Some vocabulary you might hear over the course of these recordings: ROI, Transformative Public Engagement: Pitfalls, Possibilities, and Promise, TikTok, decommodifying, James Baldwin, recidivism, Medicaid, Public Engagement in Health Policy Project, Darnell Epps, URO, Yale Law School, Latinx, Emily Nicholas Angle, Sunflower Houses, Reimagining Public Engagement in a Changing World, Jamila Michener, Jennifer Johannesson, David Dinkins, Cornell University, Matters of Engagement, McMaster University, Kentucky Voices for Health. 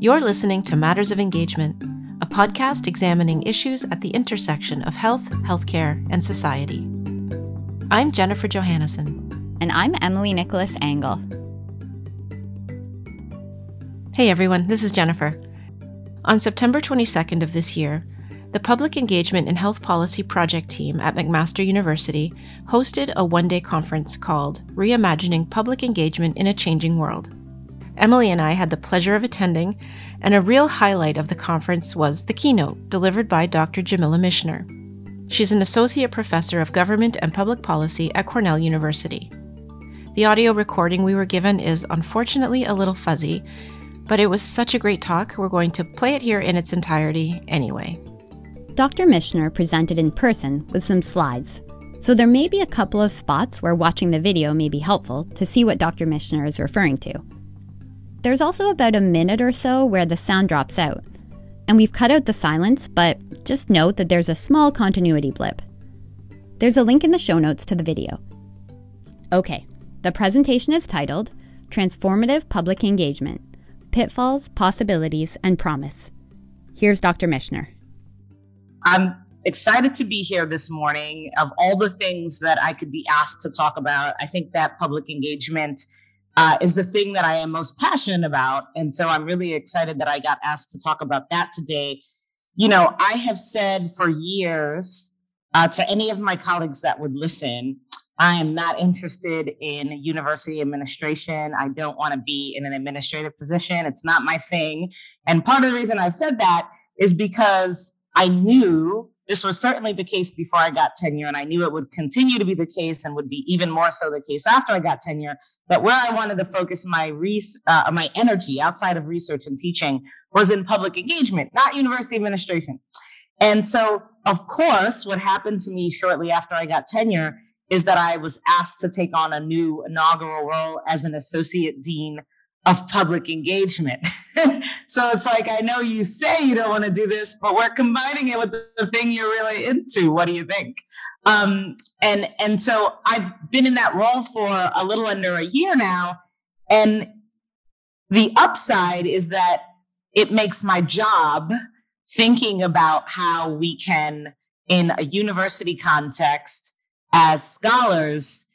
You're listening to Matters of Engagement, a podcast examining issues at the intersection of health, healthcare, and society. I'm Jennifer Johannesson. And I'm Emily Nicholas Angle. Hey everyone, this is Jennifer. On September 22nd of this year, the Public Engagement in Health Policy Project team at McMaster University hosted a one-day conference called Reimagining Public Engagement in a Changing World. Emily and I had the pleasure of attending, and a real highlight of the conference was the keynote delivered by Dr. Jamila Michener. She's an associate professor of government and public policy at Cornell University. The audio recording we were given is unfortunately a little fuzzy, but it was such a great talk, we're going to play it here in its entirety anyway. Dr. Michener presented in person with some slides, so there may be a couple of spots where watching the video may be helpful to see what Dr. Michener is referring to. There's also about a minute or so where the sound drops out, and we've cut out the silence, but just note that there's a small continuity blip. There's a link in the show notes to the video. Okay, the presentation is titled Transformative Public Engagement: Pitfalls, Possibilities, and Promise. Here's Dr. Michener. I'm excited to be here this morning. Of all the things that I could be asked to talk about, I think that public engagement is the thing that I am most passionate about. And so I'm really excited that I got asked to talk about that today. You know, I have said for years to any of my colleagues that would listen, I am not interested in university administration. I don't want to be in an administrative position. It's not my thing. And part of the reason I've said that is because I knew this was certainly the case before I got tenure, and I knew it would continue to be the case and would be even more so the case after I got tenure. But where I wanted to focus my energy outside of research and teaching was in public engagement, not university administration. And so, of course, what happened to me shortly after I got tenure is that I was asked to take on a new inaugural role as an associate dean of public engagement. So it's like, I know you say you don't want to do this, but we're combining it with the thing you're really into. What do you think? And so I've been in that role for a little under a year now. And the upside is that it makes my job thinking about how we can, in a university context, as scholars,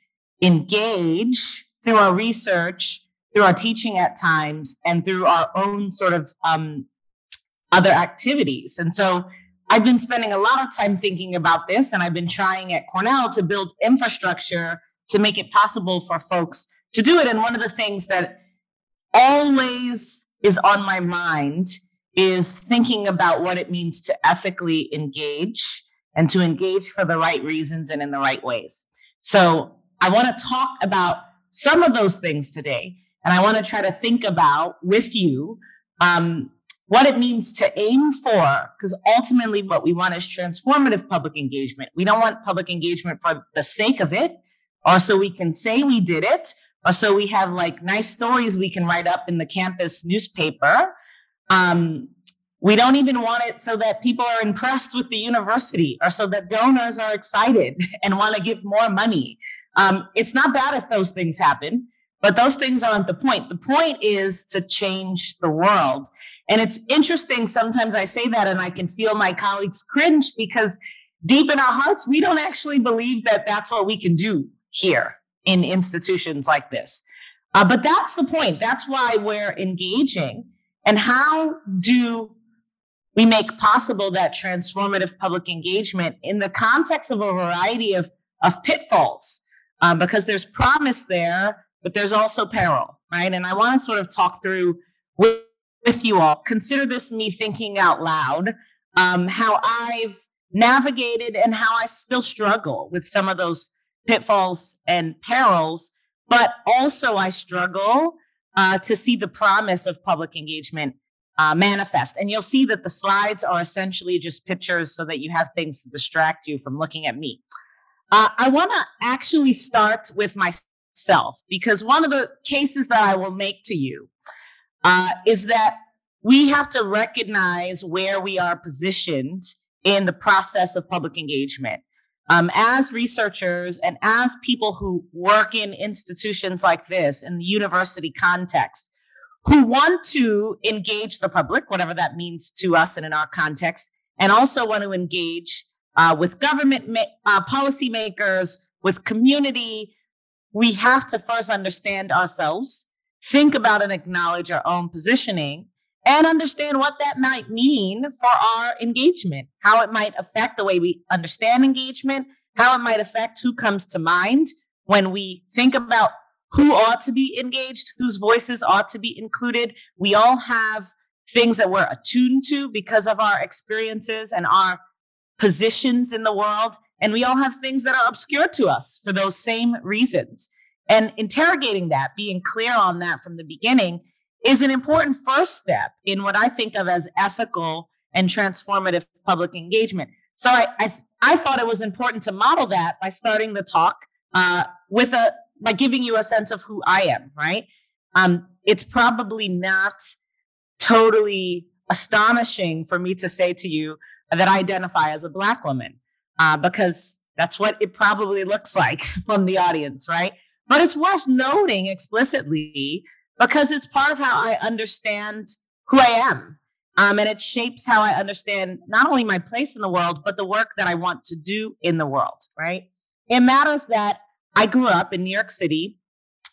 engage through our research, through our teaching at times, and through our own sort of other activities. And so I've been spending a lot of time thinking about this, and I've been trying at Cornell to build infrastructure to make it possible for folks to do it. And one of the things that always is on my mind is thinking about what it means to ethically engage and to engage for the right reasons and in the right ways. So I want to talk about some of those things today. And I want to try to think about with you what it means to aim for, because ultimately what we want is transformative public engagement. We don't want public engagement for the sake of it, or so we can say we did it, or so we have like nice stories we can write up in the campus newspaper. We don't even want it so that people are impressed with the university, or so that donors are excited and want to give more money. It's not bad if those things happen. But those things aren't the point. The point is to change the world. And it's interesting, sometimes I say that and I can feel my colleagues cringe, because deep in our hearts, we don't actually believe that that's what we can do here in institutions like this. But that's the point. That's why we're engaging. And how do we make possible that transformative public engagement in the context of a variety of pitfalls? Because there's promise there, but there's also peril, right? And I want to sort of talk through with you all, consider this me thinking out loud, how I've navigated and how I still struggle with some of those pitfalls and perils, but also I struggle to see the promise of public engagement manifest. And you'll see that the slides are essentially just pictures so that you have things to distract you from looking at me. I want to actually start with myself, because one of the cases that I will make to you is that we have to recognize where we are positioned in the process of public engagement. As researchers and as people who work in institutions like this in the university context, who want to engage the public, whatever that means to us and in our context, and also want to engage with government policymakers, with community. We have to first understand ourselves, think about and acknowledge our own positioning, and understand what that might mean for our engagement, how it might affect the way we understand engagement, how it might affect who comes to mind when we think about who ought to be engaged, whose voices ought to be included. We all have things that we're attuned to because of our experiences and our positions in the world. And we all have things that are obscure to us for those same reasons. And interrogating that, being clear on that from the beginning, is an important first step in what I think of as ethical and transformative public engagement. So I thought it was important to model that by starting the talk by giving you a sense of who I am, right? It's probably not totally astonishing for me to say to you that I identify as a Black woman, because that's what it probably looks like from the audience, right? But it's worth noting explicitly because it's part of how I understand who I am. And it shapes how I understand not only my place in the world, but the work that I want to do in the world, right? It matters that I grew up in New York City,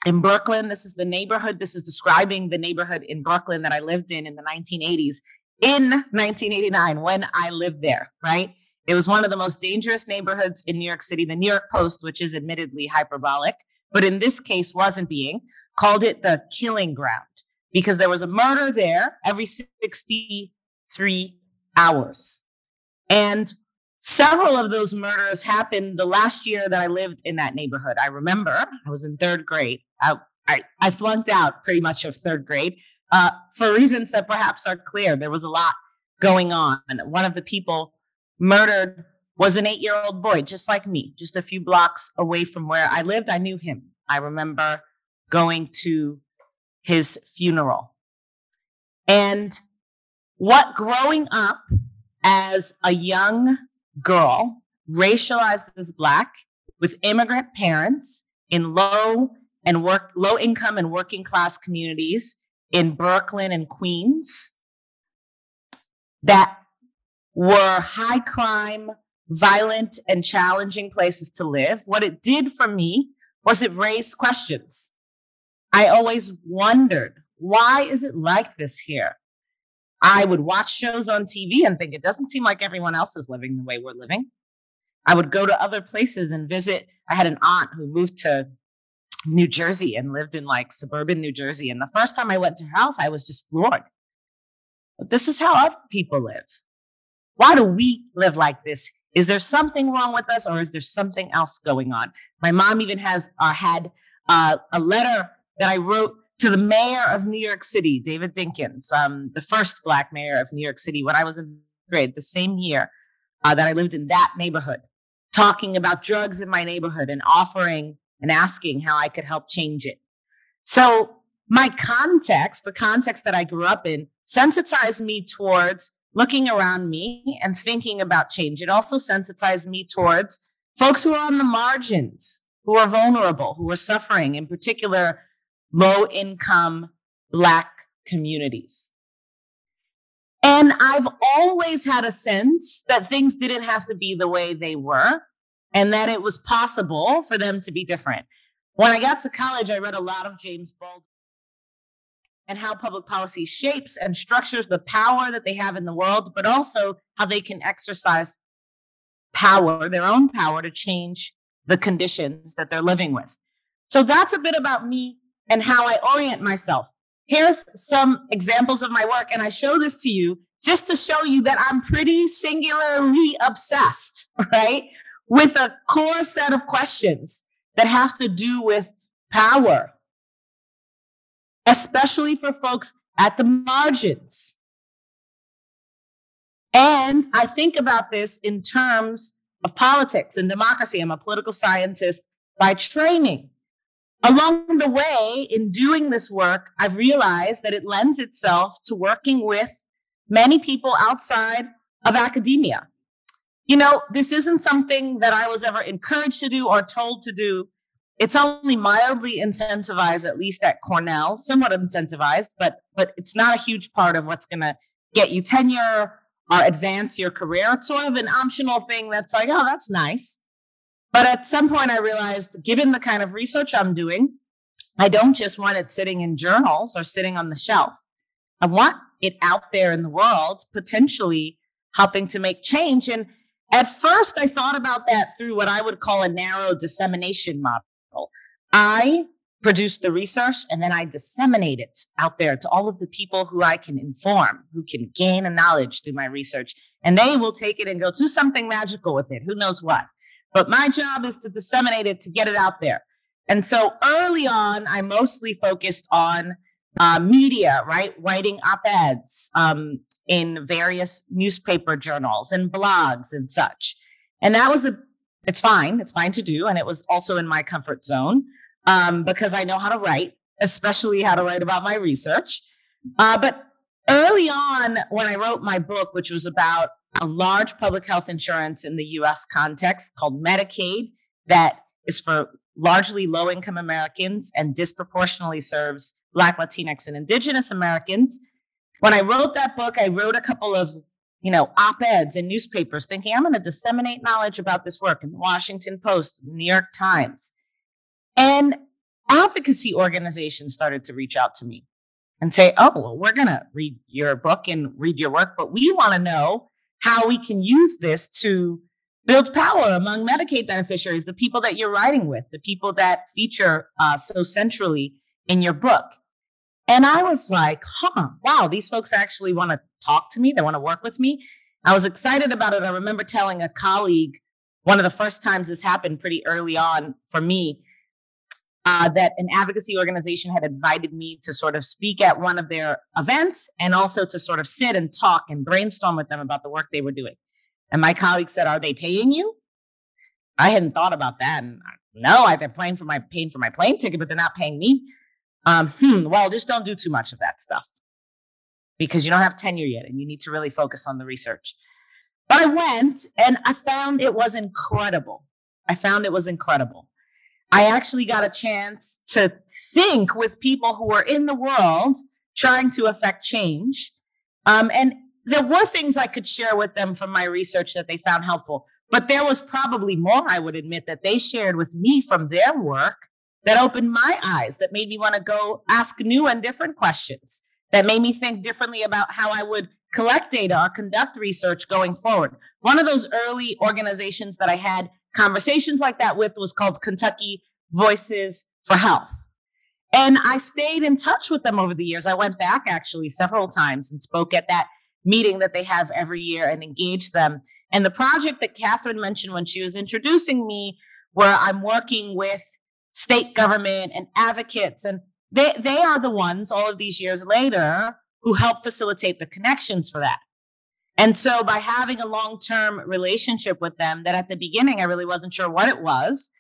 in Brooklyn. This is the neighborhood. This is describing the neighborhood in Brooklyn that I lived in the 1980s, in 1989, when I lived there, right? It was one of the most dangerous neighborhoods in New York City. The New York Post, which is admittedly hyperbolic, but in this case wasn't being, called it the killing ground because there was a murder there every 63 hours. And several of those murders happened the last year that I lived in that neighborhood. I remember I was in third grade. I flunked out pretty much of third grade for reasons that perhaps are clear. There was a lot going on. And one of the people murdered was an 8-year-old boy, just like me, just a few blocks away from where I lived. I knew him. I remember going to his funeral. And what growing up as a young girl, racialized as Black, with immigrant parents in low income and working class communities in Brooklyn and Queens that were high crime, violent, and challenging places to live. What it did for me was it raised questions. I always wondered, why is it like this here? I would watch shows on TV and think it doesn't seem like everyone else is living the way we're living. I would go to other places and visit. I had an aunt who moved to New Jersey and lived in like suburban New Jersey. And the first time I went to her house, I was just floored. But this is how other people live. Why do we live like this? Is there something wrong with us or is there something else going on? My mom even had a letter that I wrote to the mayor of New York City, David Dinkins, the first Black mayor of New York City, when I was in grade, the same year that I lived in that neighborhood, talking about drugs in my neighborhood and offering and asking how I could help change it. So my context, the context that I grew up in, sensitized me towards looking around me and thinking about change. It also sensitized me towards folks who are on the margins, who are vulnerable, who are suffering, in particular, low-income Black communities. And I've always had a sense that things didn't have to be the way they were and that it was possible for them to be different. When I got to college, I read a lot of James Baldwin and how public policy shapes and structures the power that they have in the world, but also how they can exercise power, their own power, to change the conditions that they're living with. So that's a bit about me and how I orient myself. Here's some examples of my work, and I show this to you just to show you that I'm pretty singularly obsessed, right, with a core set of questions that have to do with power, especially for folks at the margins. And I think about this in terms of politics and democracy. I'm a political scientist by training. Along the way, in doing this work, I've realized that it lends itself to working with many people outside of academia. You know, this isn't something that I was ever encouraged to do or told to do. It's only mildly incentivized, at least at Cornell, somewhat incentivized, but it's not a huge part of what's going to get you tenure or advance your career. It's sort of an optional thing that's like, oh, that's nice. But at some point I realized, given the kind of research I'm doing, I don't just want it sitting in journals or sitting on the shelf. I want it out there in the world, potentially helping to make change. And at first I thought about that through what I would call a narrow dissemination model. I produce the research and then I disseminate it out there to all of the people who I can inform, who can gain a knowledge through my research, and they will take it and go do something magical with it. Who knows what? But my job is to disseminate it, to get it out there. And so early on, I mostly focused on media, right? Writing op-eds in various newspaper journals and blogs and such. And that was it's fine to do. And it was also in my comfort zone because I know how to write, especially how to write about my research. But early on, when I wrote my book, which was about a large public health insurance in the US context called Medicaid, that is for largely low-income Americans and disproportionately serves Black, Latinx, and Indigenous Americans. When I wrote that book, I wrote a couple of op-eds in newspapers thinking I'm going to disseminate knowledge about this work in the Washington Post, New York Times. And advocacy organizations started to reach out to me and say, oh, well, we're going to read your book and read your work, but we want to know how we can use this to build power among Medicaid beneficiaries, the people that you're writing with, the people that feature so centrally in your book. And I was like, wow, these folks actually want to talk to me. They want to work with me. I was excited about it. I remember telling a colleague, one of the first times this happened pretty early on for me, that an advocacy organization had invited me to sort of speak at one of their events and also to sort of sit and talk and brainstorm with them about the work they were doing. And my colleague said, are they paying you? I hadn't thought about that. And no, I've been paying for my plane ticket, but they're not paying me. Well, just don't do too much of that stuff because you don't have tenure yet and you need to really focus on the research. But I went and I found it was incredible. I actually got a chance to think with people who were in the world trying to affect change. And there were things I could share with them from my research that they found helpful, but there was probably more, I would admit, that they shared with me from their work that opened my eyes, that made me want to go ask new and different questions, that made me think differently about how I would collect data or conduct research going forward. One of those early organizations that I had conversations like that with was called Kentucky Voices for Health. And I stayed in touch with them over the years. I went back actually several times and spoke at that meeting that they have every year and engaged them. And the project that Catherine mentioned when she was introducing me, where I'm working with state government and advocates, and they are the ones all of these years later who help facilitate the connections for that. And so by having a long-term relationship with them that at the beginning I really wasn't sure what it was,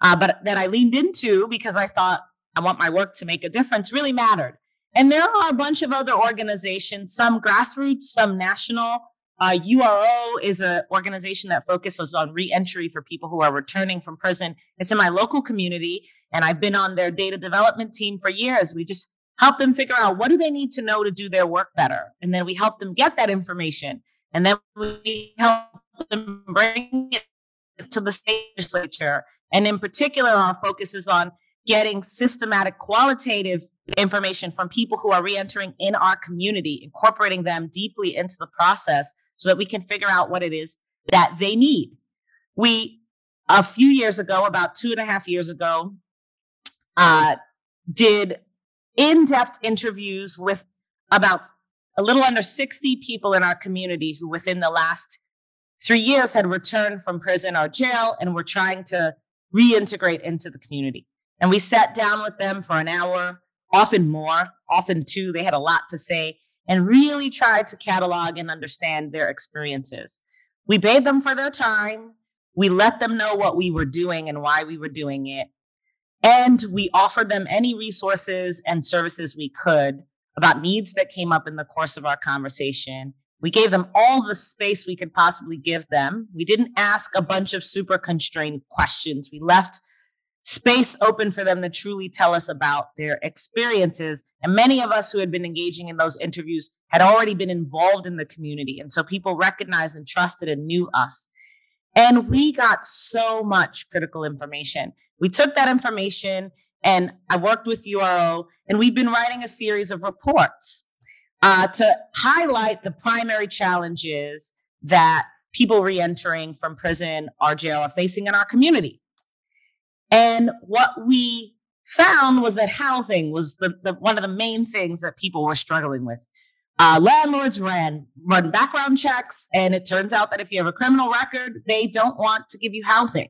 but that I leaned into because I thought I want my work to make a difference really mattered. And there are a bunch of other organizations, some grassroots, some national. URO is an organization that focuses on reentry for people who are returning from prison. It's in my local community, and I've been on their data development team for years. We just help them figure out what do they need to know to do their work better. And then we help them get that information. And then we help them bring it to the state legislature. And in particular, our focus is on getting systematic qualitative information from people who are reentering in our community, incorporating them deeply into the process so that we can figure out what it is that they need. About 2.5 years ago, did in-depth interviews with about a little under 60 people in our community who within the last 3 years had returned from prison or jail and were trying to reintegrate into the community. And we sat down with them for an hour, often more, often two. They had a lot to say and really tried to catalog and understand their experiences. We paid them for their time. We let them know what we were doing and why we were doing it. And we offered them any resources and services we could about needs that came up in the course of our conversation. We gave them all the space we could possibly give them. We didn't ask a bunch of super constrained questions. We left space open for them to truly tell us about their experiences. And many of us who had been engaging in those interviews had already been involved in the community. And so people recognized and trusted and knew us. And we got so much critical information. We took that information and I worked with URO, and we've been writing a series of reports to highlight the primary challenges that people reentering from prison or jail are facing in our community. And what we found was that housing was one of the main things that people were struggling with. Landlords run background checks, and it turns out that if you have a criminal record, they don't want to give you housing.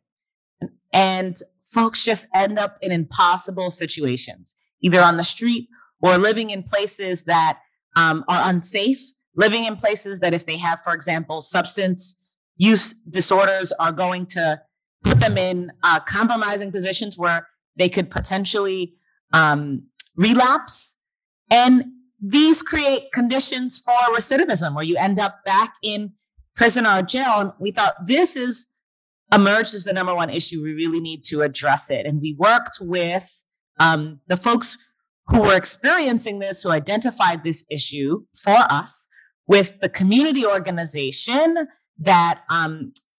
And folks just end up in impossible situations, either on the street or living in places that are unsafe, living in places that if they have, for example, substance use disorders, are going to put them in compromising positions where they could potentially relapse. And these create conditions for recidivism, where you end up back in prison or jail. And we thought this is emerged as the number one issue. We really need to address it. And we worked with the folks who were experiencing this, who identified this issue for us, with the community organization that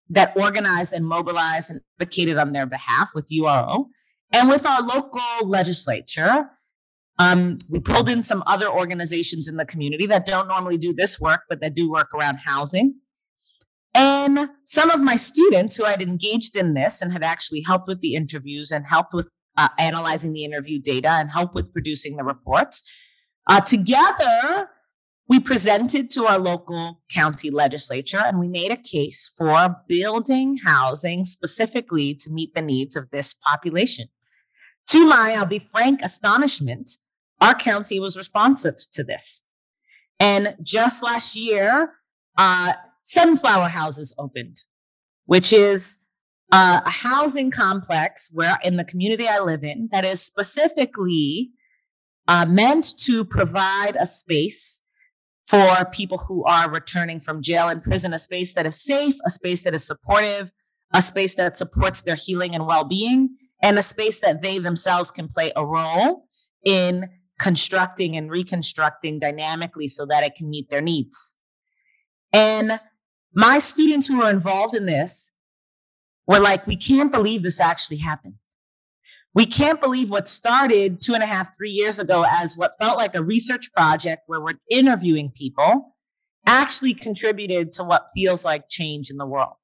that organized and mobilized and advocated on their behalf with URO, and with our local legislature. We pulled in some other organizations in the community that don't normally do this work, but that do work around housing. And some of my students who had engaged in this and had actually helped with the interviews and helped with analyzing the interview data and helped with producing the reports. Together, we presented to our local county legislature, and we made a case for building housing specifically to meet the needs of this population. To my, I'll be frank, astonishment, our county was responsive to this. And just last year, Sunflower Houses opened, which is a housing complex where in the community I live in that is specifically meant to provide a space for people who are returning from jail and prison, a space that is safe, a space that is supportive, a space that supports their healing and well-being, and a space that they themselves can play a role in constructing and reconstructing dynamically so that it can meet their needs. And my students who were involved in this were like, we can't believe this actually happened. We can't believe what started 2.5, 3 years ago as what felt like a research project where we're interviewing people actually contributed to what feels like change in the world.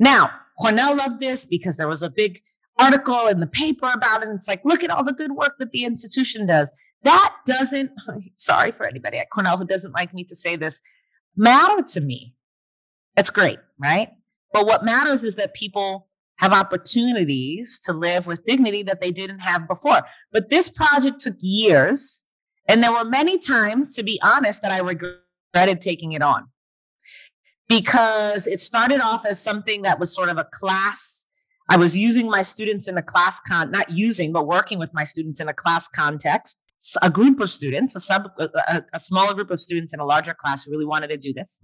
Now, Cornell loved this because there was a big article in the paper about it. And it's like, look at all the good work that the institution does. That doesn't, sorry for anybody at Cornell who doesn't like me to say this, matter to me. It's great, right? But what matters is that people have opportunities to live with dignity that they didn't have before. But this project took years, and there were many times, to be honest, that I regretted taking it on, because it started off as something that was sort of a class. I was using my students in a class, working with my students in a class context. A group of students, a smaller group of students in a larger class really wanted to do this.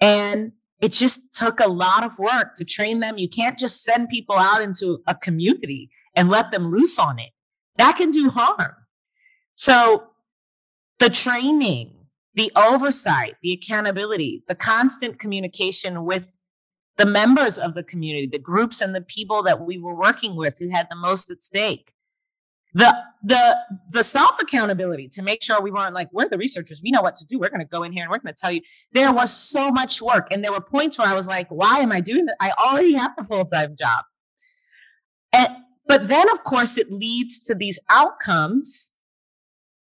And it just took a lot of work to train them. You can't just send people out into a community and let them loose on it. That can do harm. So the training, the oversight, the accountability, the constant communication with the members of the community, the groups and the people that we were working with who had the most at stake, the self-accountability to make sure we weren't like, we're the researchers, we know what to do, we're going to go in here and we're going to tell you. There was so much work, and there were points where I was like, why am I doing that? I already have a full-time job. But then, of course, it leads to these outcomes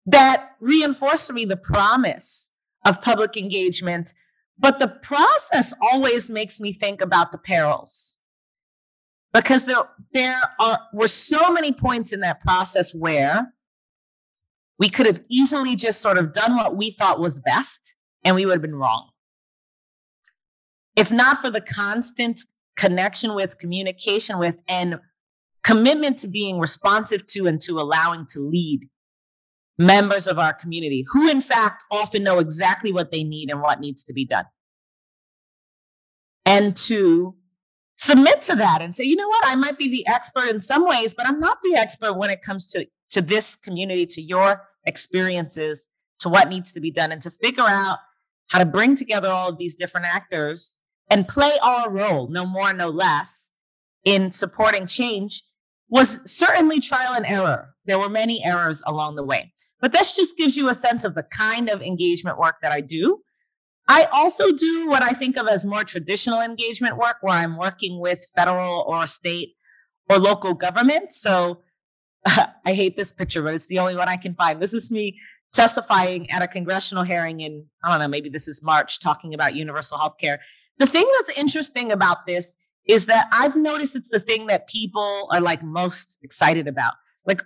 that reinforce to me the promise of public engagement. But the process always makes me think about the perils. Because there were so many points in that process where we could have easily just sort of done what we thought was best, and we would have been wrong. If not for the constant connection with, communication with, and commitment to being responsive to and to allowing to lead members of our community, who in fact often know exactly what they need and what needs to be done. And to submit to that and say, you know what, I might be the expert in some ways, but I'm not the expert when it comes to this community, to your experiences, to what needs to be done, and to figure out how to bring together all of these different actors and play our role, no more, no less, in supporting change was certainly trial and error. There were many errors along the way, but this just gives you a sense of the kind of engagement work that I do. I also do what I think of as more traditional engagement work, where I'm working with federal or state or local government. So I hate this picture, but it's the only one I can find. This is me testifying at a congressional hearing in, I don't know, maybe this is March, talking about universal health care. The thing that's interesting about this is that I've noticed it's the thing that people are like most excited about. Like,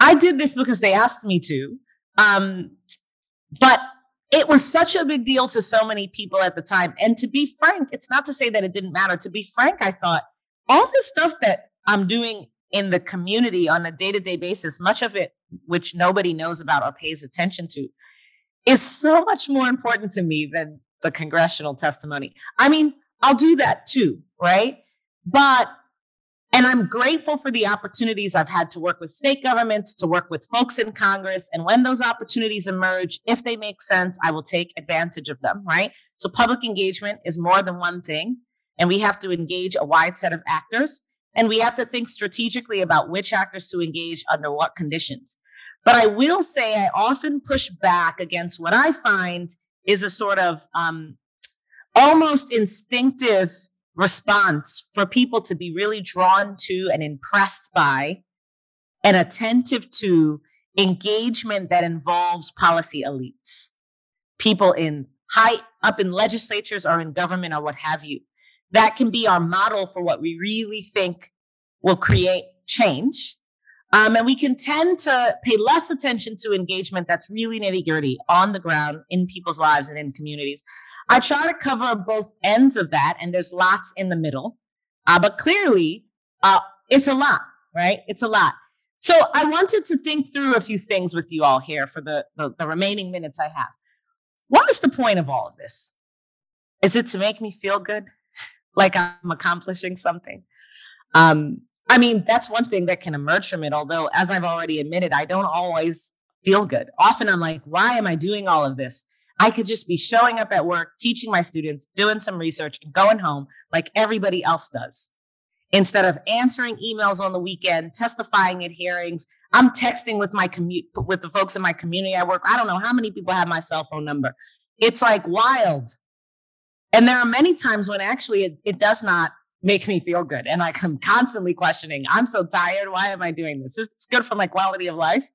I did this because they asked me to, but it was such a big deal to so many people at the time. And to be frank, it's not to say that it didn't matter. To be frank, I thought all this stuff that I'm doing in the community on a day-to-day basis, much of it which nobody knows about or pays attention to, is so much more important to me than the congressional testimony. I mean, I'll do that too, right? But, and I'm grateful for the opportunities I've had to work with state governments, to work with folks in Congress. And when those opportunities emerge, if they make sense, I will take advantage of them, right? So public engagement is more than one thing, and we have to engage a wide set of actors. And we have to think strategically about which actors to engage under what conditions. But I will say I often push back against what I find is a sort of almost instinctive response for people to be really drawn to and impressed by and attentive to engagement that involves policy elites, people in high up in legislatures or in government or what have you. That can be our model for what we really think will create change. And we can tend to pay less attention to engagement that's really nitty-gritty on the ground in people's lives and in communities. I try to cover both ends of that, and there's lots in the middle. But clearly, it's a lot, right? It's a lot. So I wanted to think through a few things with you all here for the remaining minutes I have. What is the point of all of this? Is it to make me feel good? Like I'm accomplishing something. I mean, that's one thing that can emerge from it. Although, as I've already admitted, I don't always feel good. Often I'm like, why am I doing all of this? I could just be showing up at work, teaching my students, doing some research, and going home like everybody else does. Instead of answering emails on the weekend, testifying at hearings, I'm texting with with the folks in my community I work. I don't know how many people have my cell phone number. It's like wild. And there are many times when actually it does not make me feel good. And like, I'm constantly questioning, I'm so tired. Why am I doing this? It's good for my quality of life.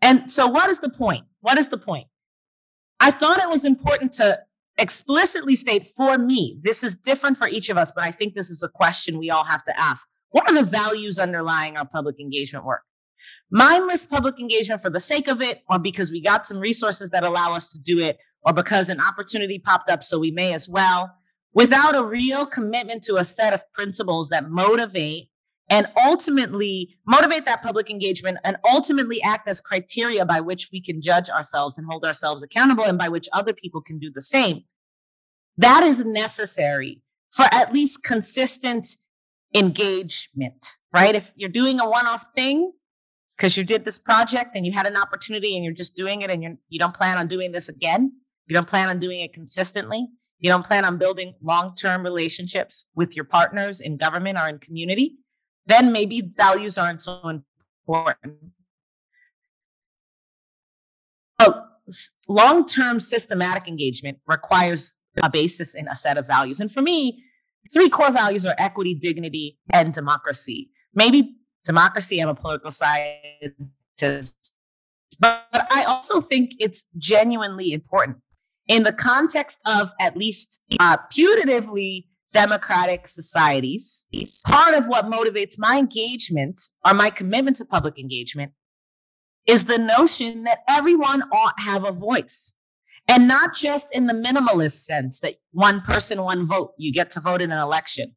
And so what is the point? What is the point? I thought it was important to explicitly state for me, this is different for each of us, but I think this is a question we all have to ask. What are the values underlying our public engagement work? Mindless public engagement for the sake of it, or because we got some resources that allow us to do it, or because an opportunity popped up, so we may as well, without a real commitment to a set of principles that motivate and ultimately motivate that public engagement and ultimately act as criteria by which we can judge ourselves and hold ourselves accountable and by which other people can do the same. That is necessary for at least consistent engagement, right? If you're doing a one-off thing, because you did this project and you had an opportunity and you're just doing it and you don't plan on doing this again. You don't plan on doing it consistently. You don't plan on building long-term relationships with your partners in government or in community. Then maybe values aren't so important. But long-term systematic engagement requires a basis and a set of values. And for me, three core values are equity, dignity, and democracy. Maybe democracy, I'm a political scientist, but I also think it's genuinely important in the context of at least putatively democratic societies. Part of what motivates my engagement or my commitment to public engagement is the notion that everyone ought to have a voice, and not just in the minimalist sense that one person, one vote, you get to vote in an election,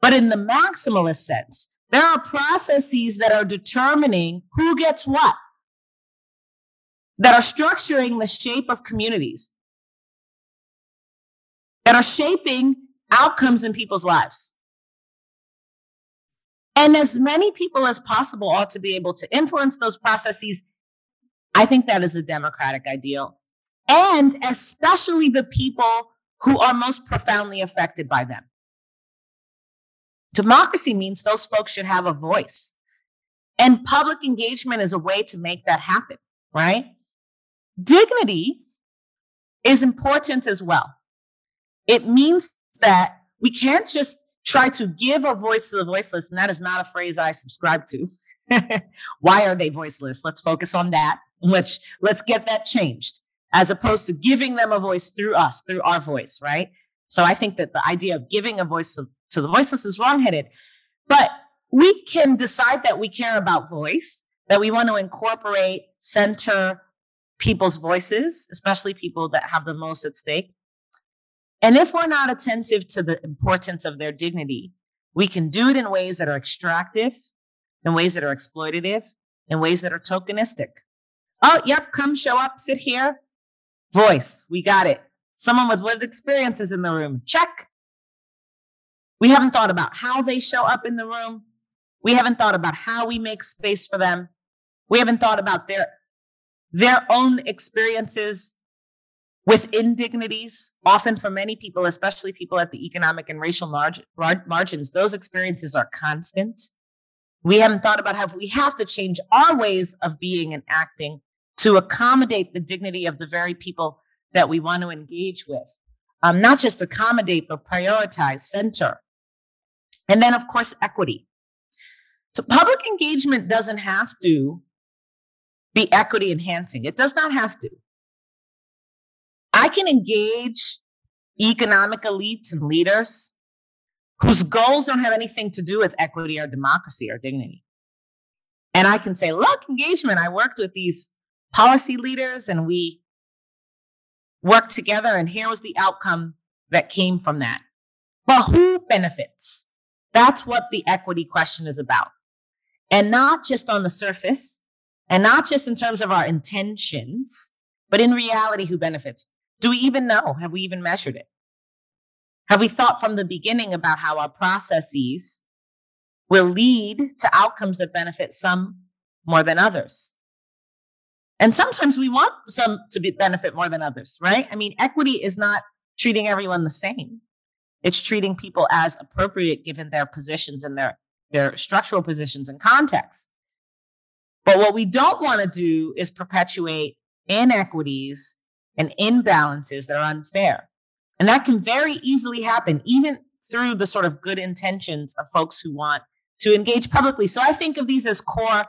but in the maximalist sense. There are processes that are determining who gets what, that are structuring the shape of communities, that are shaping outcomes in people's lives. And as many people as possible ought to be able to influence those processes. I think that is a democratic ideal. And especially the people who are most profoundly affected by them. Democracy means those folks should have a voice. And public engagement is a way to make that happen, right? Dignity is important as well. It means that we can't just try to give a voice to the voiceless, and that is not a phrase I subscribe to. Why are they voiceless? Let's focus on that. Let's get that changed, as opposed to giving them a voice through us, through our voice, right? So I think that the idea of giving a voice to the voiceless is wrongheaded. But we can decide that we care about voice, that we want to incorporate, center people's voices, especially people that have the most at stake. And if we're not attentive to the importance of their dignity, we can do it in ways that are extractive, in ways that are exploitative, in ways that are tokenistic. Oh, yep, come show up, sit here. Voice, we got it. Someone with lived experiences in the room, check. We haven't thought about how they show up in the room. We haven't thought about how we make space for them. We haven't thought about their own experiences with indignities, often for many people, especially people at the economic and racial margins, those experiences are constant. We haven't thought about how we have to change our ways of being and acting to accommodate the dignity of the very people that we want to engage with. Not just accommodate, but prioritize, center. And then, of course, equity. So public engagement doesn't have to be equity enhancing. It does not have to. I can engage economic elites and leaders whose goals don't have anything to do with equity or democracy or dignity. And I can say, look, engagement, I worked with these policy leaders and we worked together and here was the outcome that came from that. Well, who benefits? That's what the equity question is about. And not just on the surface and not just in terms of our intentions, but in reality, who benefits? Do we even know? Have we even measured it? Have we thought from the beginning about how our processes will lead to outcomes that benefit some more than others? And sometimes we want some to benefit more than others, right? I mean, equity is not treating everyone the same. It's treating people as appropriate given their positions and their structural positions and context. But what we don't want to do is perpetuate inequities and imbalances that are unfair. And that can very easily happen, even through the sort of good intentions of folks who want to engage publicly. So I think of these as core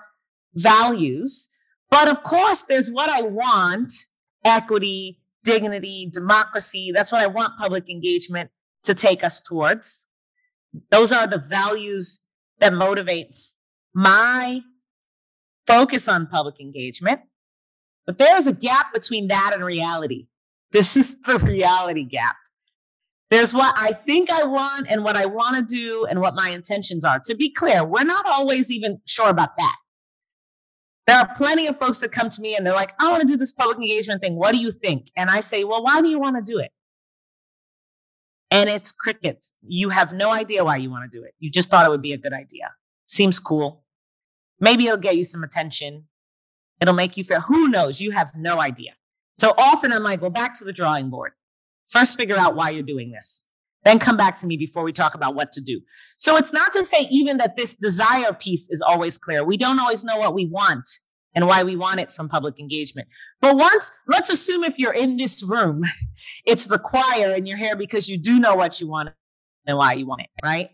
values. But of course, there's what I want, equity, dignity, democracy. That's what I want public engagement to take us towards. Those are the values that motivate my focus on public engagement. But there's a gap between that and reality. This is the reality gap. There's what I think I want and what I want to do and what my intentions are. To be clear, we're not always even sure about that. There are plenty of folks that come to me and they're like, I want to do this public engagement thing. What do you think? And I say, well, why do you want to do it? And it's crickets. You have no idea why you want to do it. You just thought it would be a good idea. Seems cool. Maybe it'll get you some attention. It'll make you feel, who knows? You have no idea. So often I'm like, well, back to the drawing board. First, figure out why you're doing this. Then come back to me before we talk about what to do. So it's not to say even that this desire piece is always clear. We don't always know what we want and why we want it from public engagement. But let's assume if you're in this room, it's the choir and you're here because you do know what you want and why you want it, right?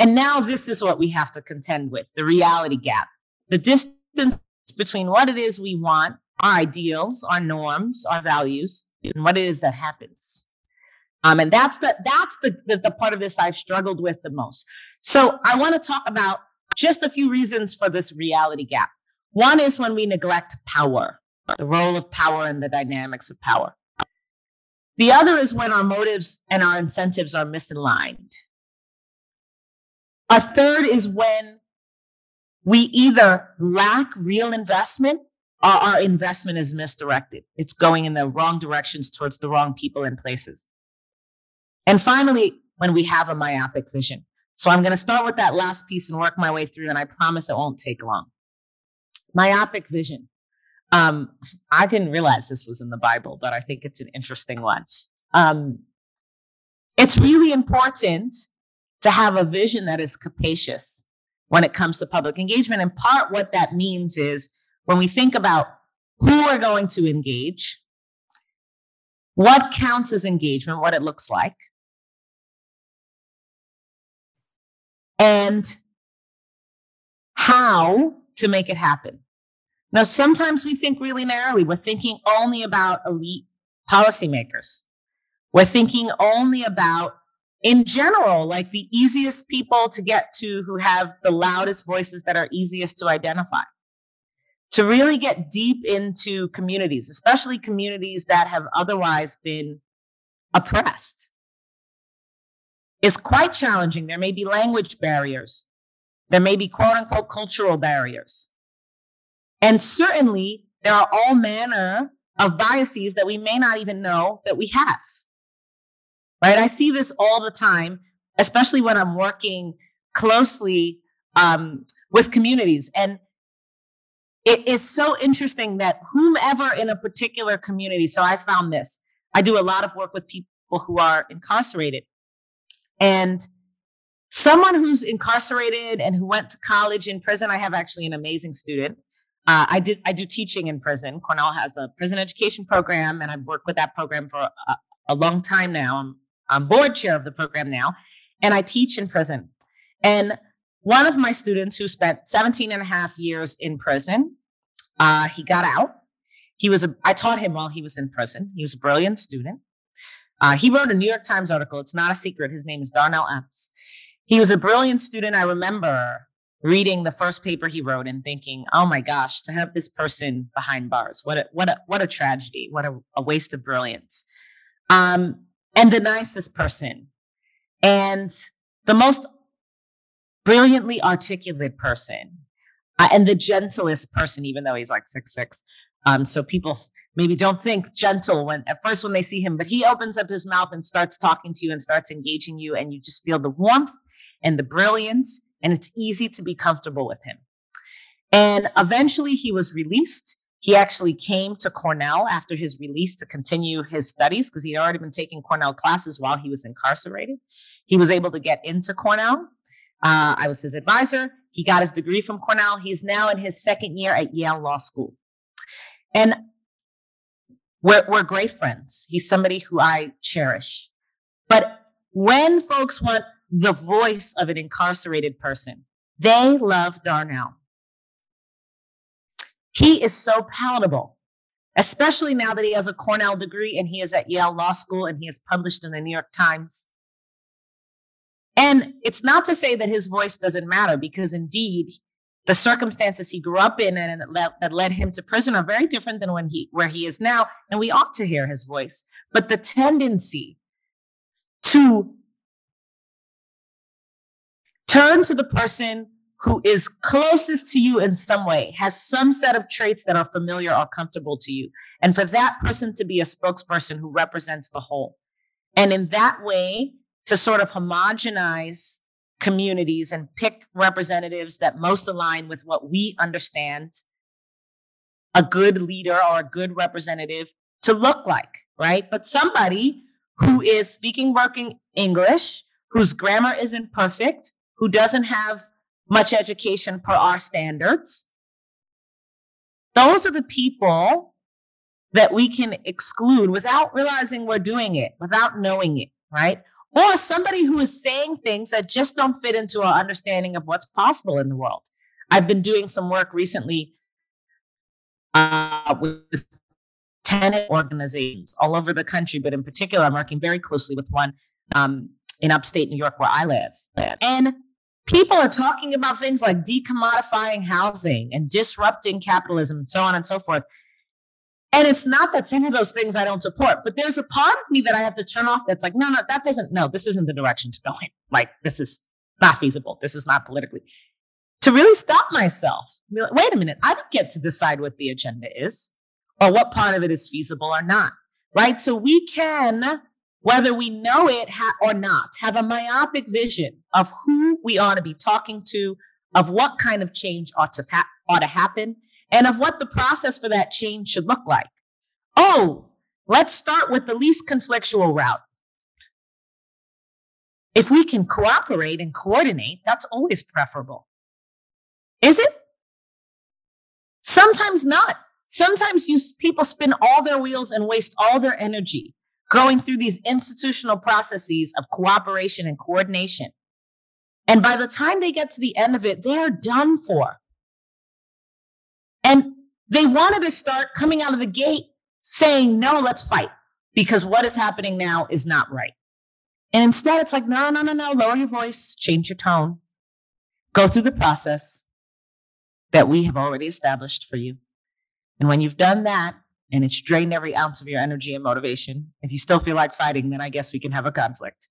And now this is what we have to contend with, the reality gap, the distance between what it is we want, our ideals, our norms, our values, and what it is that happens. And that's the part of this I've struggled with the most. So I want to talk about just a few reasons for this reality gap. One is when we neglect power, the role of power and the dynamics of power. The other is when our motives and our incentives are misaligned. A third is when we either lack real investment or our investment is misdirected. It's going in the wrong directions towards the wrong people and places. And finally, when we have a myopic vision. So I'm going to start with that last piece and work my way through, and I promise it won't take long. Myopic vision. I didn't realize this was in the Bible, but I think it's an interesting one. It's really important to have a vision that is capacious when it comes to public engagement. In part, what that means is when we think about who we're going to engage, what counts as engagement, what it looks like, and how to make it happen. Now, sometimes we think really narrowly. We're thinking only about elite policymakers. We're thinking only about, in general, like the easiest people to get to who have the loudest voices that are easiest to identify. To really get deep into communities, especially communities that have otherwise been oppressed, is quite challenging. There may be language barriers. There may be quote unquote cultural barriers. And certainly there are all manner of biases that we may not even know that we have. Right? I see this all the time, especially when I'm working closely with communities. And it is so interesting that whomever in a particular community, so I found this, I do a lot of work with people who are incarcerated. And someone who's incarcerated and who went to college in prison, I have actually an amazing student. I do teaching in prison. Cornell has a prison education program, and I've worked with that program for a long time now. I'm board chair of the program now, and I teach in prison. And one of my students who spent 17 and a half years in prison, he got out. I taught him while he was in prison. He was a brilliant student. He wrote a New York Times article. It's not a secret. His name is Darnell Epps. He was a brilliant student. I remember reading the first paper he wrote and thinking, oh my gosh, to have this person behind bars, what a tragedy, what a waste of brilliance. And the nicest person and the most brilliantly articulate person and the gentlest person, even though he's like 6'6". So people maybe don't think gentle at first when they see him, but he opens up his mouth and starts talking to you and starts engaging you, and you just feel the warmth and the brilliance. And it's easy to be comfortable with him. And eventually he was released. He actually came to Cornell after his release to continue his studies because he'd already been taking Cornell classes while he was incarcerated. He was able to get into Cornell. I was his advisor. He got his degree from Cornell. He's now in his second year at Yale Law School. And we're great friends. He's somebody who I cherish. But when folks want the voice of an incarcerated person, they love Darnell. He is so palatable, especially now that he has a Cornell degree and he is at Yale Law School and he is published in the New York Times. And it's not to say that his voice doesn't matter, because indeed, the circumstances he grew up in and that led him to prison are very different than where he is now, and we ought to hear his voice. But the tendency to turn to the person who is closest to you in some way, has some set of traits that are familiar or comfortable to you, and for that person to be a spokesperson who represents the whole. And in that way, to sort of homogenize communities and pick representatives that most align with what we understand a good leader or a good representative to look like, right? But somebody who is speaking working English, whose grammar isn't perfect, who doesn't have much education per our standards. Those are the people that we can exclude without realizing we're doing it, without knowing it, right? Or somebody who is saying things that just don't fit into our understanding of what's possible in the world. I've been doing some work recently with tenant organizations all over the country, but in particular, I'm working very closely with one in upstate New York where I live. And people are talking about things like decommodifying housing and disrupting capitalism and so on and so forth. And it's not that some of those things I don't support, but there's a part of me that I have to turn off that's like, no, this isn't the direction to go in. Like, this is not feasible. This is not politically. To really stop myself, be like, wait a minute, I don't get to decide what the agenda is or what part of it is feasible or not, right? So we can whether we know it or not, have a myopic vision of who we ought to be talking to, of what kind of change ought to happen, and of what the process for that change should look like. Oh, let's start with the least conflictual route. If we can cooperate and coordinate, that's always preferable. Is it? Sometimes not. Sometimes people spin all their wheels and waste all their energy going through these institutional processes of cooperation and coordination. And by the time they get to the end of it, they are done for. And they wanted to start coming out of the gate saying, no, let's fight, because what is happening now is not right. And instead, it's like, no, lower your voice, change your tone, go through the process that we have already established for you. And when you've done that, and it's drained every ounce of your energy and motivation, if you still feel like fighting, then I guess we can have a conflict,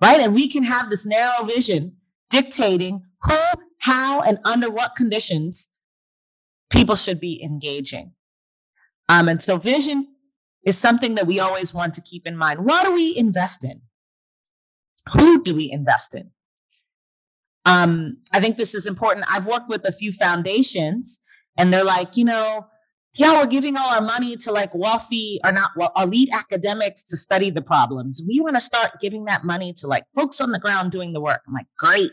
right? And we can have this narrow vision dictating who, how, and under what conditions people should be engaging. And so vision is something that we always want to keep in mind. What do we invest in? Who do we invest in? I think this is important. I've worked with a few foundations, and they're like, yeah, we're giving all our money to wealthy or not elite academics to study the problems. We want to start giving that money to folks on the ground doing the work. I'm like, great.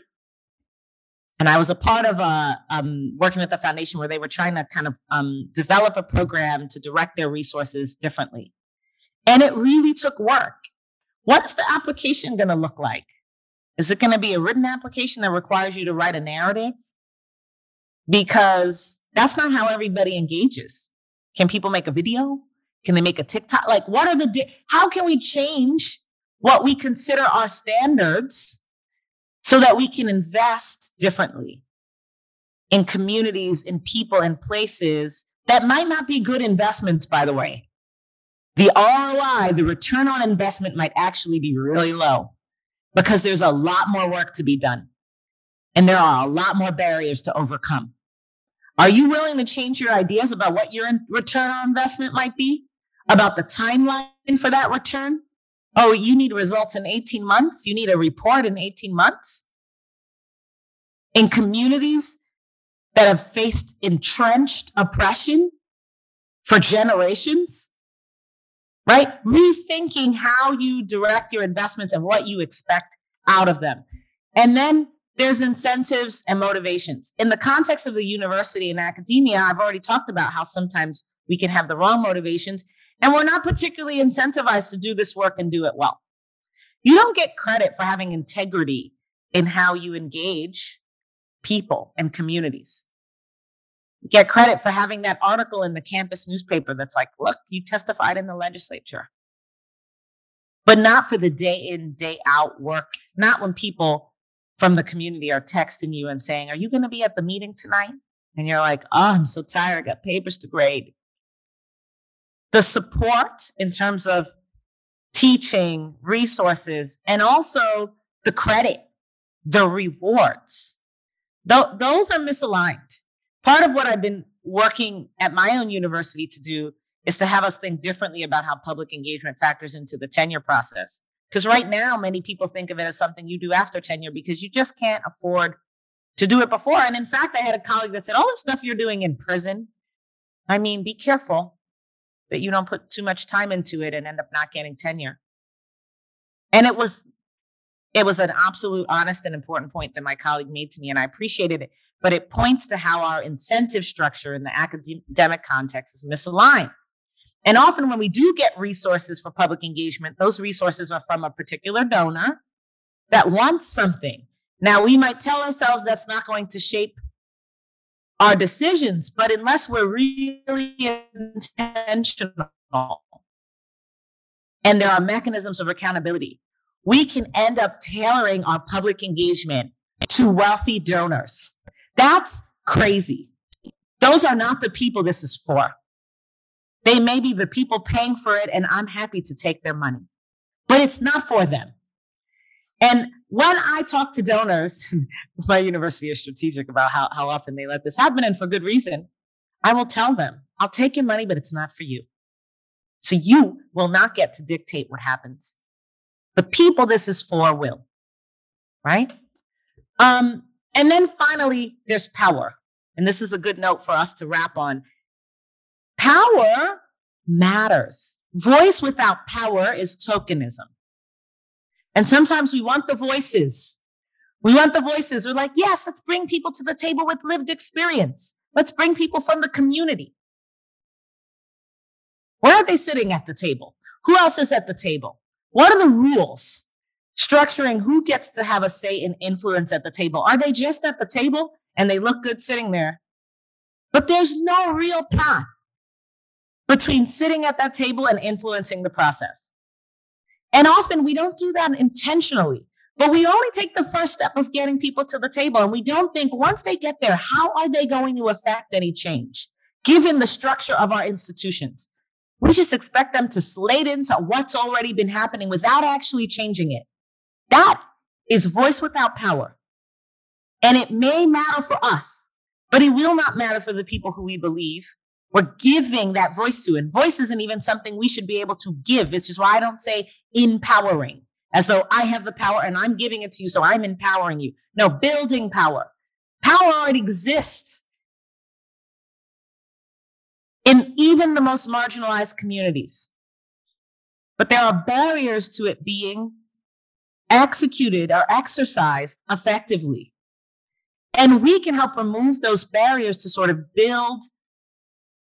And I was a part of working with the foundation where they were trying to kind of develop a program to direct their resources differently. And it really took work. What is the application going to look like? Is it going to be a written application that requires you to write a narrative? Because that's not how everybody engages. Can people make a video? Can they make a TikTok? How can we change what we consider our standards so that we can invest differently in communities, in people, in places that might not be good investments, by the way? The ROI, the return on investment, might actually be really low because there's a lot more work to be done and there are a lot more barriers to overcome. Are you willing to change your ideas about what your return on investment might be, about the timeline for that return? Oh, you need results in 18 months. You need a report in 18 months. In communities that have faced entrenched oppression for generations, right? Rethinking how you direct your investments and what you expect out of them. And then there's incentives and motivations. In the context of the university and academia, I've already talked about how sometimes we can have the wrong motivations and we're not particularly incentivized to do this work and do it well. You don't get credit for having integrity in how you engage people and communities. Get credit for having that article in the campus newspaper that's like, look, you testified in the legislature. But not for the day in, day out work. Not when people from the community are texting you and saying, are you going to be at the meeting tonight? And you're like, oh, I'm so tired. I got papers to grade. The support in terms of teaching, resources, and also the credit, the rewards. Those are misaligned. Part of what I've been working at my own university to do is to have us think differently about how public engagement factors into the tenure process. Because right now, many people think of it as something you do after tenure because you just can't afford to do it before. And in fact, I had a colleague that said, all the stuff you're doing in prison, I mean, be careful that you don't put too much time into it and end up not getting tenure. And it was an absolute honest and important point that my colleague made to me, and I appreciated it. But it points to how our incentive structure in the academic context is misaligned. And often when we do get resources for public engagement, those resources are from a particular donor that wants something. Now, we might tell ourselves that's not going to shape our decisions, but unless we're really intentional and there are mechanisms of accountability, we can end up tailoring our public engagement to wealthy donors. That's crazy. Those are not the people this is for. They may be the people paying for it, and I'm happy to take their money, but it's not for them. And when I talk to donors, my university is strategic about how often they let this happen, and for good reason, I will tell them, I'll take your money, but it's not for you. So you will not get to dictate what happens. The people this is for will, right? And then finally, there's power. And this is a good note for us to wrap on. Power matters. Voice without power is tokenism. And sometimes we want the voices. We want the voices. We're like, yes, let's bring people to the table with lived experience. Let's bring people from the community. Where are they sitting at the table? Who else is at the table? What are the rules structuring who gets to have a say and influence at the table? Are they just at the table and they look good sitting there? But there's no real path between sitting at that table and influencing the process. And often we don't do that intentionally, but we only take the first step of getting people to the table. And we don't think once they get there, how are they going to affect any change, given the structure of our institutions? We just expect them to slate into what's already been happening without actually changing it. That is voice without power. And it may matter for us, but it will not matter for the people who we believe we're giving that voice to. And voice isn't even something we should be able to give. It's just why I don't say empowering, as though I have the power and I'm giving it to you, so I'm empowering you. No, building power. Power already exists in even the most marginalized communities. But there are barriers to it being executed or exercised effectively. And we can help remove those barriers to sort of build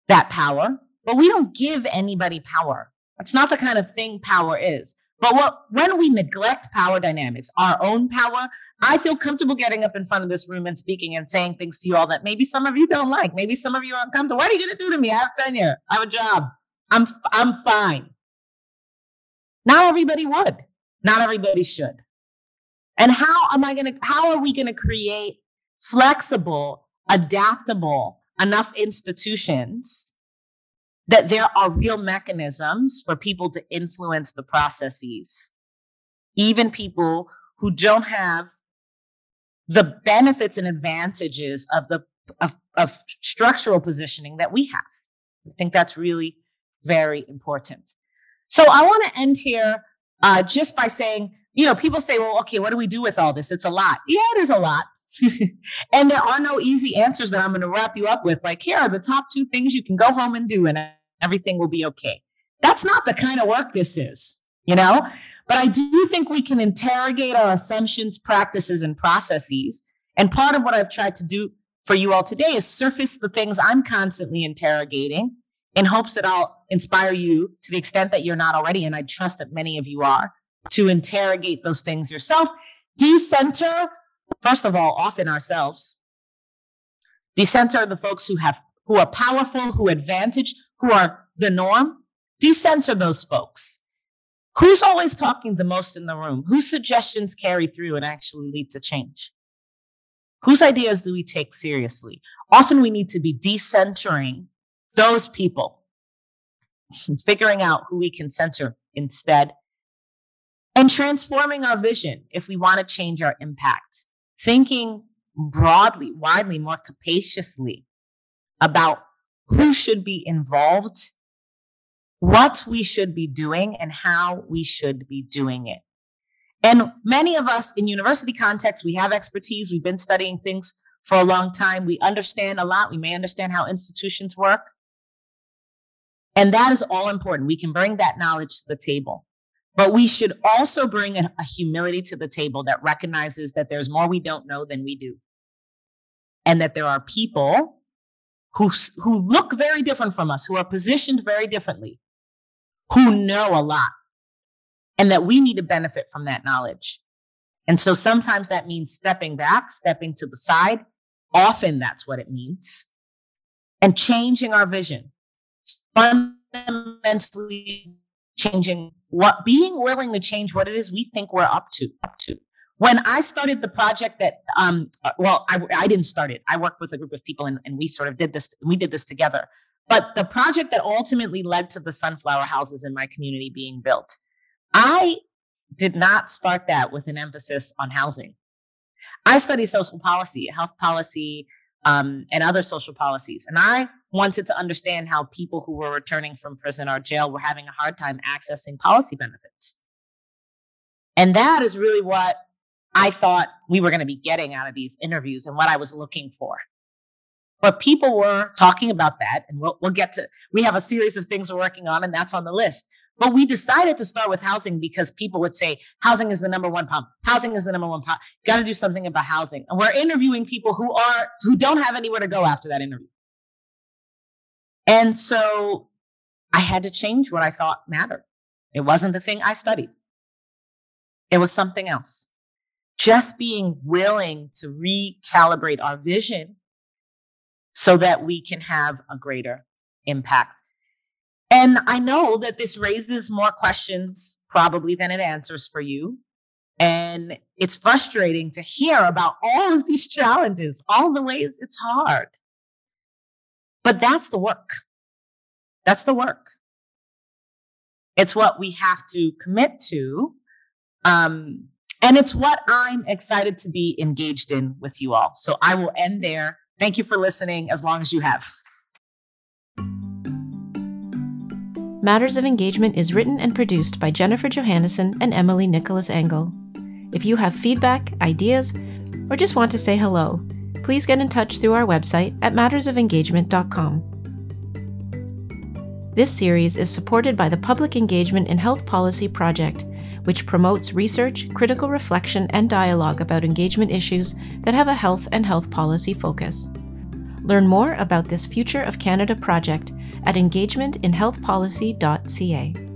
that power, but we don't give anybody power. That's not the kind of thing power is. But when we neglect power dynamics, our own power, I feel comfortable getting up in front of this room and speaking and saying things to you all that maybe some of you don't like. Maybe some of you are uncomfortable. What are you going to do to me? I have tenure. I have a job. I'm fine. Not everybody would. Not everybody should. And how are we going to create flexible, adaptable, enough institutions that there are real mechanisms for people to influence the processes, even people who don't have the benefits and advantages of structural positioning that we have? I think that's really very important. So I want to end here just by saying, you know, people say, well, okay, what do we do with all this? It's a lot. Yeah, it is a lot. And there are no easy answers that I'm going to wrap you up with. Like, here are the top 2 things you can go home and do, and everything will be okay. That's not the kind of work this is, you know? But I do think we can interrogate our assumptions, practices, and processes. And part of what I've tried to do for you all today is surface the things I'm constantly interrogating in hopes that I'll inspire you, to the extent that you're not already, and I trust that many of you are, to interrogate those things yourself. Decenter, first of all, often ourselves. Decenter the folks who are powerful, who advantage, who are the norm. Decenter those folks. Who's always talking the most in the room? Whose suggestions carry through and actually lead to change? Whose ideas do we take seriously? Often we need to be decentering those people, figuring out who we can center instead, and transforming our vision if we want to change our impact. Thinking broadly, widely, more capaciously about who should be involved, what we should be doing, and how we should be doing it. And many of us in university context, we have expertise. We've been studying things for a long time. We understand a lot. We may understand how institutions work. And that is all important. We can bring that knowledge to the table. But we should also bring a humility to the table that recognizes that there's more we don't know than we do. And that there are people who look very different from us, who are positioned very differently, who know a lot, and that we need to benefit from that knowledge. And so sometimes that means stepping back, stepping to the side. Often that's what it means. And changing our vision. Fundamentally changing what, being willing to change what it is we think we're up to. When I started the project that, I didn't start it. I worked with a group of people and we sort of did this, we did this together. But the project that ultimately led to the Sunflower Houses in my community being built, I did not start that with an emphasis on housing. I study social policy, health policy, and other social policies. And I wanted to understand how people who were returning from prison or jail were having a hard time accessing policy benefits. And that is really what I thought we were going to be getting out of these interviews and what I was looking for. But people were talking about that, and we'll get to, we have a series of things we're working on, and that's on the list. But we decided to start with housing because people would say, housing is the number one problem. Housing is the number one problem. Got to do something about housing. And we're interviewing people who don't have anywhere to go after that interview. And so I had to change what I thought mattered. It wasn't the thing I studied. It was something else. Just being willing to recalibrate our vision so that we can have a greater impact. And I know that this raises more questions probably than it answers for you. And it's frustrating to hear about all of these challenges, all the ways it's hard. But that's the work. That's the work. It's what we have to commit to. And it's what I'm excited to be engaged in with you all. So I will end there. Thank you for listening as long as you have. Matters of Engagement is written and produced by Jennifer Johannesson and Emily Nicholas Angle. If you have feedback, ideas, or just want to say hello, please get in touch through our website at mattersofengagement.com. This series is supported by the Public Engagement in Health Policy Project, which promotes research, critical reflection, and dialogue about engagement issues that have a health and health policy focus. Learn more about this Future of Canada project at engagementinhealthpolicy.ca.